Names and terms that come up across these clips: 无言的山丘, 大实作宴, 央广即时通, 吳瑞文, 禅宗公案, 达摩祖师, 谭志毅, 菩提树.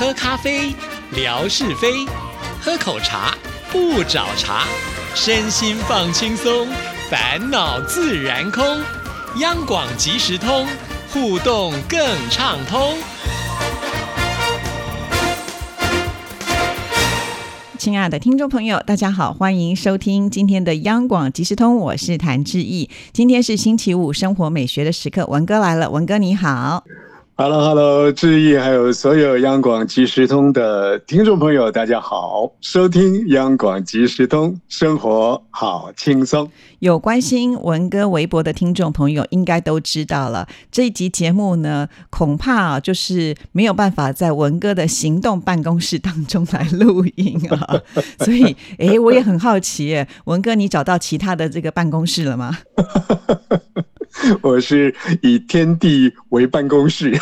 喝咖啡，聊是非；喝口茶，不找茬。身心放轻松，烦恼自然空。央广即时通，互动更畅通。亲爱的听众朋友，大家好，欢迎收听今天的央广即时通，我是谭志毅。今天是星期五，生活美学的时刻，文哥来了。文哥你好。Hello， 志毅还有所有央广即时通的听众朋友，大家好，收听央广即时通，生活好轻松。有关心文哥微博的听众朋友应该都知道了，这一集节目呢，恐怕就是没有办法在文哥的行动办公室当中来录音啊。所以我也很好奇耶，文哥你找到其他的这个办公室了吗？我是以天地为办公室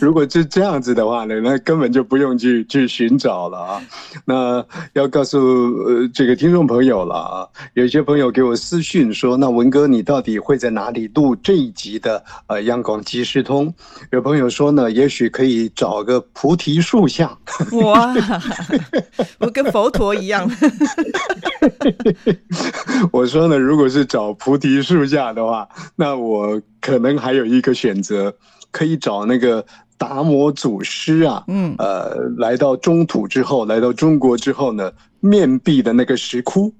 如果是这样子的话呢，那根本就不用去寻找了啊。那要告诉这个听众朋友了啊，有些朋友给我私讯说，那文哥你到底会在哪里录这一集的央广即时通？有朋友说呢，也许可以找个菩提树下哇，我跟佛陀一样我说呢，如果是找菩提树下的话，那我可能还有一个选择，可以找那个达摩祖师啊，来到中土之后，来到中国之后呢，面壁的那个石窟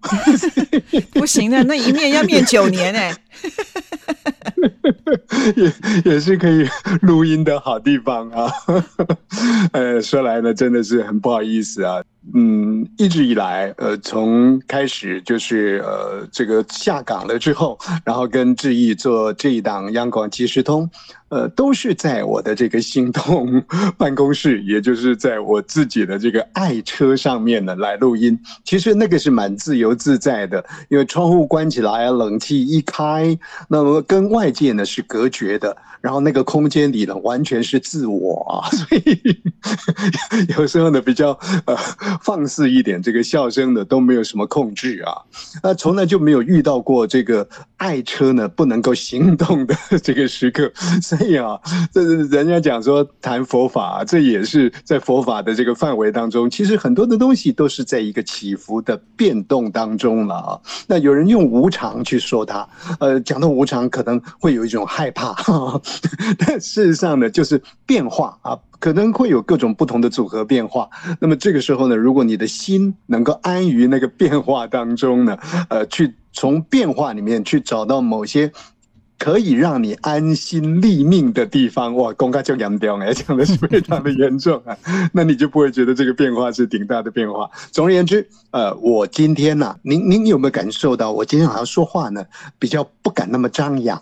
不行的，那一面要面9年哎、也是可以录音的好地方啊说来呢真的是很不好意思啊。一直以来从开始就是这个下岗了之后，然后跟志毅做这一档央广即时通，都是在我的这个行动办公室，也就是在我自己的这个爱车上面呢来录音。其实那个是蛮自由自在的，因为窗户关起来，冷气一开，那么跟外界呢是隔绝的，然后那个空间里呢完全是自我啊，所以有时候呢比较放肆一点，这个笑声呢都没有什么控制啊。那从来就没有遇到过这个爱车呢不能够行动的这个时刻，所以啊，这人家讲说谈佛法啊，这也是在佛法的这个范围当中，其实很多的东西都是在一个起伏的变动当中了啊。那有人用无常去说它，讲到无常可能会有一种害怕，但事实上呢就是变化啊。可能会有各种不同的组合变化，那么这个时候呢，如果你的心能够安于那个变化当中呢，去从变化里面去找到某些可以让你安心立命的地方，哇，讲得很严重耶，讲的是非常的严重啊，那你就不会觉得这个变化是顶大的变化。总而言之，我今天啊，您有没有感受到我今天好像说话呢比较不敢那么张扬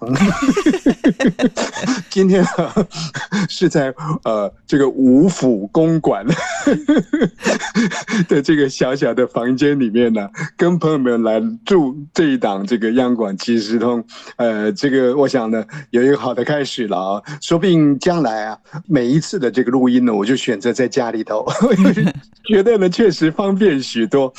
今天啊是在这个五府公馆的这个小小的房间里面呢、跟朋友们来住这一档这个央广即时通，这个我想呢有一个好的开始了啊，说不定将来啊每一次的这个录音呢，我就选择在家里头觉得呢确实方便许多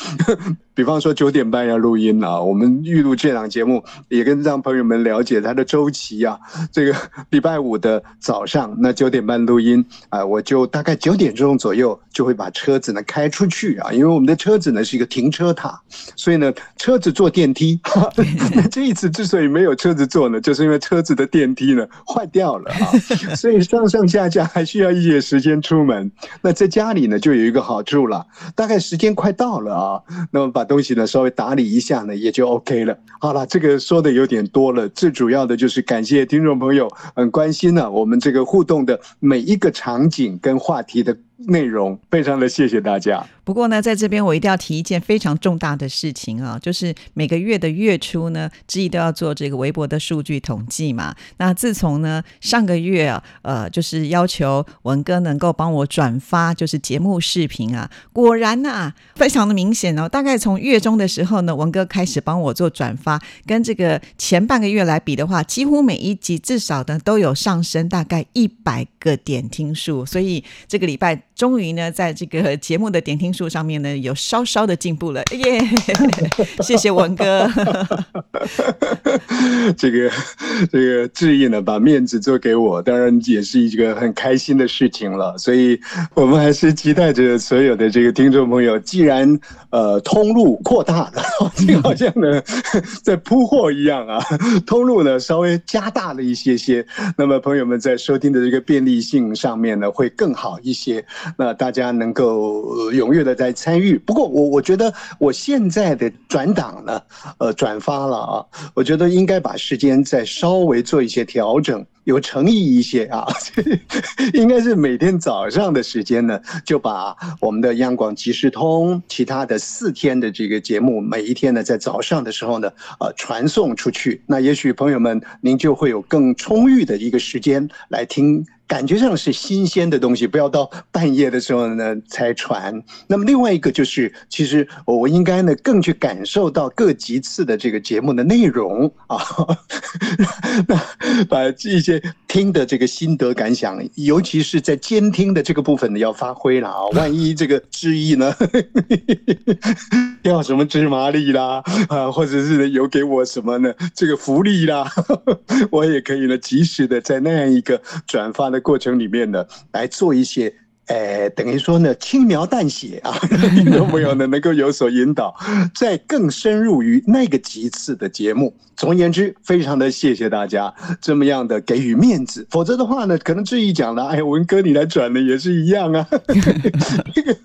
比方说9点半要录音啊，我们预录这档节目也跟让朋友们了解它的周期啊，这个礼拜五的早上那9点半录音啊，我就大概9点钟左右就会把车子呢开出去啊，因为我们的车子呢是一个停车塔，所以呢车子坐电梯这一次之所以没有车子坐呢，就是因为车子的电梯呢坏掉了啊，所以上下还需要一些时间出门。那在家里呢就有一个好处了，大概时间快到了啊，那么把东西呢稍微打理一下呢也就 OK 了。好了，这个说的有点多了，最主要的就是感谢听众朋友很关心呢、我们这个互动的每一个场景跟话题的内容，非常的谢谢大家。不过呢，在这边我一定要提一件非常重大的事情啊，就是每个月的月初呢，志毅都要做这个微博的数据统计嘛。那自从呢上个月就是要求文哥能够帮我转发就是节目视频啊，果然啊非常的明显哦。大概从月中的时候呢，文哥开始帮我做转发，跟这个前半个月来比的话，几乎每一集至少呢都有上升大概100个点听数，所以这个礼拜终于呢在这个节目的点听数上面呢有稍稍的进步了耶、yeah! 谢谢文哥这个志毅呢把面子做给我，当然也是一个很开心的事情了，所以我们还是期待着所有的这个听众朋友，既然通路扩大了，这好像呢在铺货一样啊，通路呢稍微加大了一些些，那么朋友们在收听的这个便利性上面呢会更好一些，那大家能够踊跃的在参与。不过我觉得我现在的转档呢转发了啊，我觉得应该把时间再稍微做一些调整，有诚意一些啊应该是每天早上的时间呢就把我们的央广即时通其他的4天的这个节目每一天呢在早上的时候呢传送出去，那也许朋友们您就会有更充裕的一个时间来听，感觉上是新鲜的东西，不要到半夜的时候呢才传。那么另外一个就是其实我应该呢更去感受到各集次的这个节目的内容啊那把一些听的这个心得感想，尤其是在监听的这个部分呢要发挥了啊，万一这个质疑呢要什么芝麻粒啦啊，或者是有给我什么呢这个福利啦我也可以呢及时的在那样一个转发的过程里面呢来做一些等于说呢轻描淡写啊听众朋友呢能够有所引导，再更深入于那个集次的节目。总而言之，非常的谢谢大家这么样的给予面子，否则的话呢可能志毅讲了，哎文哥你来转的也是一样啊这个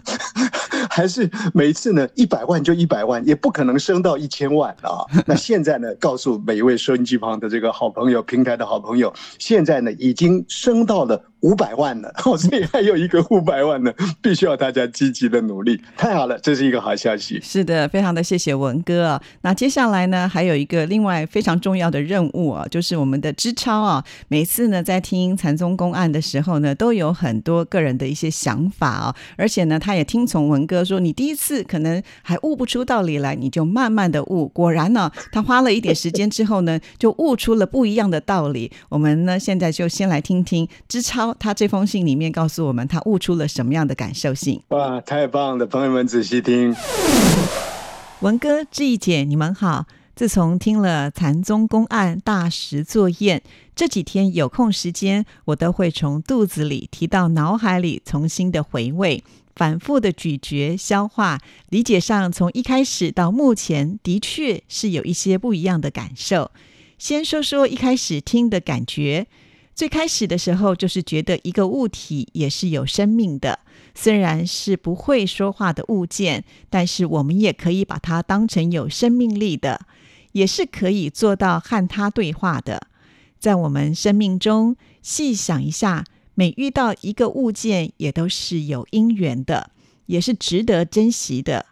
还是每次呢100万就100万，也不可能升到1000万啊。那现在呢告诉每一位收音机旁的这个好朋友，平台的好朋友，现在呢已经升到了500万了，所以还有一个500万呢，必须要大家积极的努力。太好了，这是一个好消息。是的，非常的谢谢文哥啊。那接下来呢，还有一个另外非常重要的任务啊，就是我们的知超啊，每次呢在听禅宗公案的时候呢，都有很多个人的一些想法啊，而且呢，他也听从文哥说，你第一次可能还悟不出道理来，你就慢慢的悟。果然呢、啊，他花了一点时间之后呢，就悟出了不一样的道理。我们呢，现在就先来听听知超他这封信里面告诉我们他悟出了什么样的感受性。哇，太棒了，朋友们仔细听。文哥、志毅姐，你们好。自从听了禅宗公案大实作宴，这几天有空时间我都会从肚子里提到脑海里，重新的回味，反复的咀嚼消化，理解上从一开始到目前的确是有一些不一样的感受。先说说一开始听的感觉。最开始的时候就是觉得一个物体也是有生命的，虽然是不会说话的物件，但是我们也可以把它当成有生命力的，也是可以做到和它对话的。在我们生命中细想一下，每遇到一个物件也都是有因缘的，也是值得珍惜的。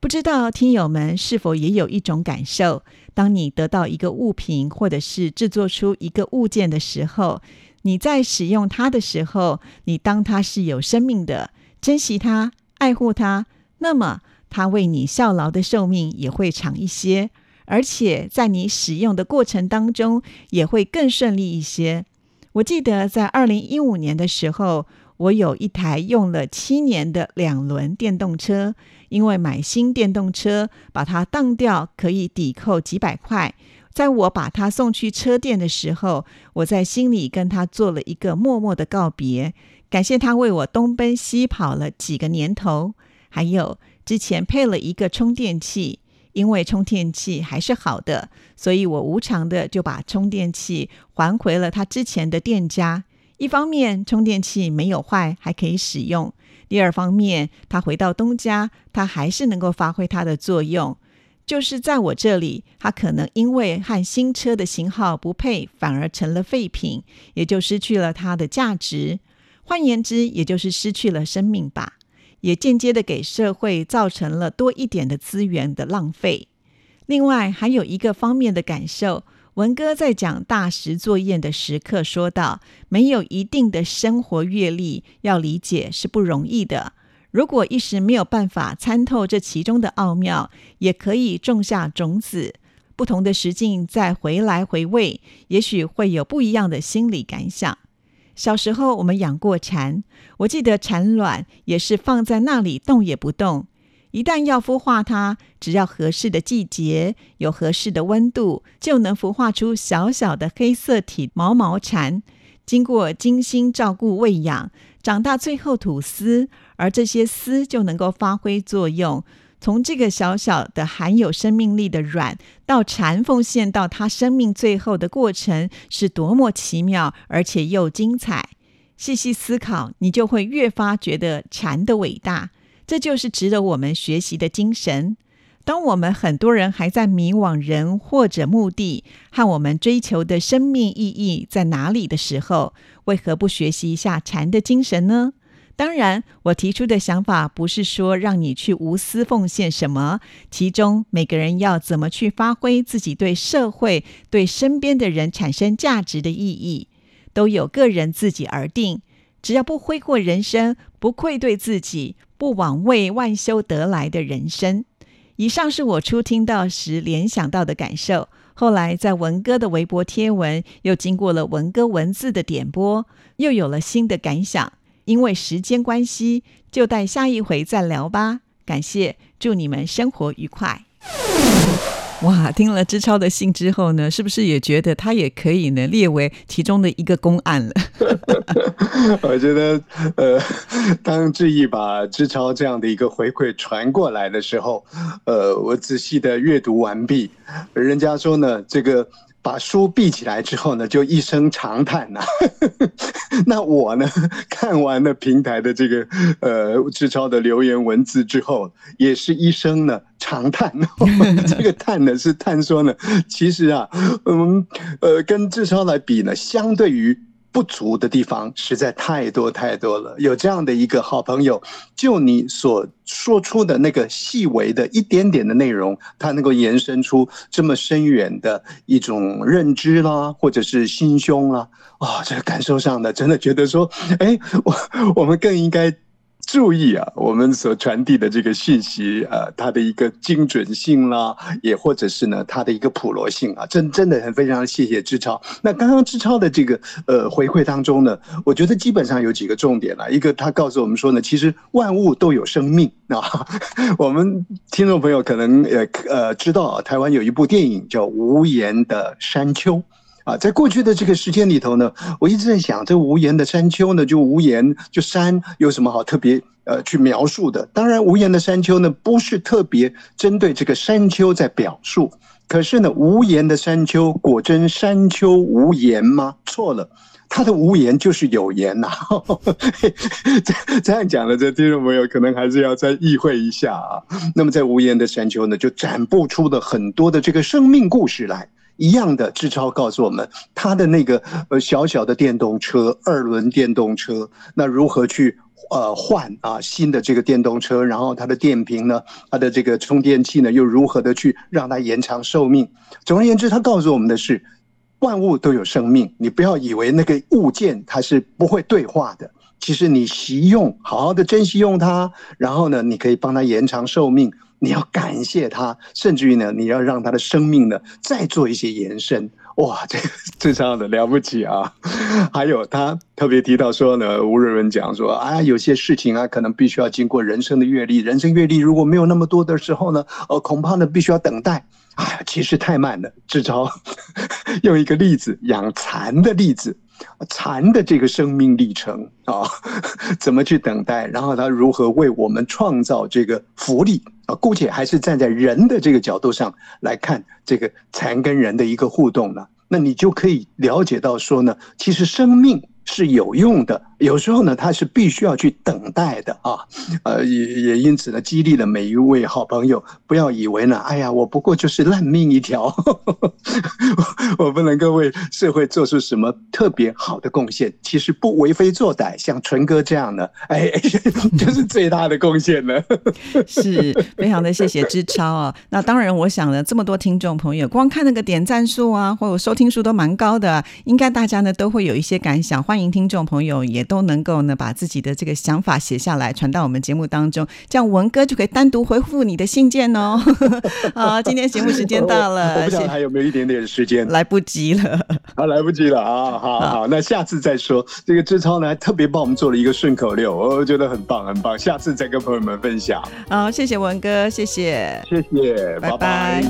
不知道听友们是否也有一种感受，当你得到一个物品或者是制作出一个物件的时候，你在使用它的时候，你当它是有生命的，珍惜它，爱护它，那么它为你效劳的寿命也会长一些，而且在你使用的过程当中也会更顺利一些。我记得在2015年的时候，我有一台用了7年的2轮电动车，因为买新电动车把它当掉可以抵扣几百块，在我把它送去车店的时候，我在心里跟他做了一个默默的告别，感谢他为我东奔西跑了几个年头。还有之前配了一个充电器，因为充电器还是好的，所以我无偿的就把充电器还回了他之前的店家。一方面充电器没有坏，还可以使用，第二方面它回到东家，它还是能够发挥它的作用。就是在我这里，它可能因为和新车的型号不配，反而成了废品，也就失去了它的价值，换言之也就是失去了生命吧，也间接的给社会造成了多一点的资源的浪费。另外还有一个方面的感受，文哥在讲大实作宴的时刻说到，没有一定的生活阅历，要理解是不容易的。如果一时没有办法参透这其中的奥妙，也可以种下种子，不同的时境再回来回味，也许会有不一样的心理感想。小时候我们养过蝉，我记得产卵也是放在那里动也不动，一旦要孵化它，只要合适的季节，有合适的温度，就能孵化出小小的黑色体毛毛蝉。经过精心照顾喂养，长大最后吐丝，而这些丝就能够发挥作用，从这个小小的含有生命力的卵到蝉奉献到它生命最后的过程，是多么奇妙而且又精彩。细细思考，你就会越发觉得蝉的伟大，这就是值得我们学习的精神。当我们很多人还在迷惘人或者目的和我们追求的生命意义在哪里的时候，为何不学习一下禅的精神呢？当然，我提出的想法不是说让你去无私奉献什么，其中每个人要怎么去发挥自己对社会、对身边的人产生价值的意义，都有个人自己而定。只要不挥霍人生，不愧对自己，不枉为万修得来的人生。以上是我初听到时联想到的感受，后来在文哥的微博贴文，又经过了文哥文字的点播，又有了新的感想。因为时间关系，就待下一回再聊吧。感谢，祝你们生活愉快。哇，听了知超的信之后呢，是不是也觉得他也可以呢列为其中的一个公案了？我觉得当志毅把知超这样的一个回馈传过来的时候，我仔细的阅读完毕。人家说呢，这个把书闭起来之后呢，就一声长叹呐、啊。那我呢，看完了平台的这个志超的留言文字之后，也是一声呢长叹。这个叹呢是叹说呢，其实啊，跟志超来比呢，相对于不足的地方实在太多太多了。有这样的一个好朋友，就你所说出的那个细微的一点点的内容，它能够延伸出这么深远的一种认知啦，或者是心胸啦，啊，这感受上的真的觉得说，哎，我们更应该注意啊，我们所传递的这个信息啊，它的一个精准性啦，也或者是呢，它的一个普罗性啊，真的很非常谢谢志超。那刚刚志超的这个回馈当中呢，我觉得基本上有几个重点啦。一个他告诉我们说呢，其实万物都有生命啊。我们听众朋友可能知道啊，台湾有一部电影叫《无言的山丘》。啊，在过去的这个时间里头呢，我一直在想，这无言的山丘呢，就无言，就山有什么好特别去描述的？当然，无言的山丘呢，不是特别针对这个山丘在表述。可是呢，无言的山丘，果真山丘无言吗？错了。他的无言就是有言呐、啊，这样讲的，这听众朋友可能还是要再意会一下啊。那么在无言的山丘呢，就展布出了很多的这个生命故事来。一样的，志超告诉我们，他的那个小小的电动车，二轮电动车，那如何去换啊新的这个电动车，然后它的电瓶呢，它的这个充电器呢，又如何的去让它延长寿命？总而言之，他告诉我们的是，万物都有生命，你不要以为那个物件它是不会对话的。其实你惜用，好好的珍惜用它，然后呢，你可以帮它延长寿命。你要感谢它，甚至于呢，你要让它的生命呢再做一些延伸。哇，这个最上的了不起啊！还有他特别提到说呢，吴瑞文讲说啊，有些事情啊，可能必须要经过人生的阅历，人生阅历如果没有那么多的时候呢，恐怕呢必须要等待。哎，其实太慢了。至少用一个例子，养蚕的例子。蝉的这个生命历程啊，怎么去等待，然后它如何为我们创造这个福利啊？姑且还是站在人的这个角度上来看这个蝉跟人的一个互动呢，那你就可以了解到说呢，其实生命是有用的，有时候呢，它是必须要去等待的啊，也因此呢，激励了每一位好朋友，不要以为呢，哎呀，我不过就是烂命一条，我不能够为社会做出什么特别好的贡献，其实不为非作歹，像淳哥这样呢，哎，就是最大的贡献了。是，非常的谢谢知超啊。那当然，我想呢，这么多听众朋友，光看那个点赞数啊，或者收听数都蛮高的，应该大家呢都会有一些感想。欢迎听众朋友也都能够呢把自己的这个想法写下来传到我们节目当中，这样文哥就可以单独回复你的信件哦。好，今天节目时间到了，我不知道还有没有一点点时间，来不及了啊，来不及了啊，好，那下次再说。这个志超呢特别帮我们做了一个顺口溜，我觉得很棒很棒，下次再跟朋友们分享。好，谢谢文哥，谢谢，拜拜。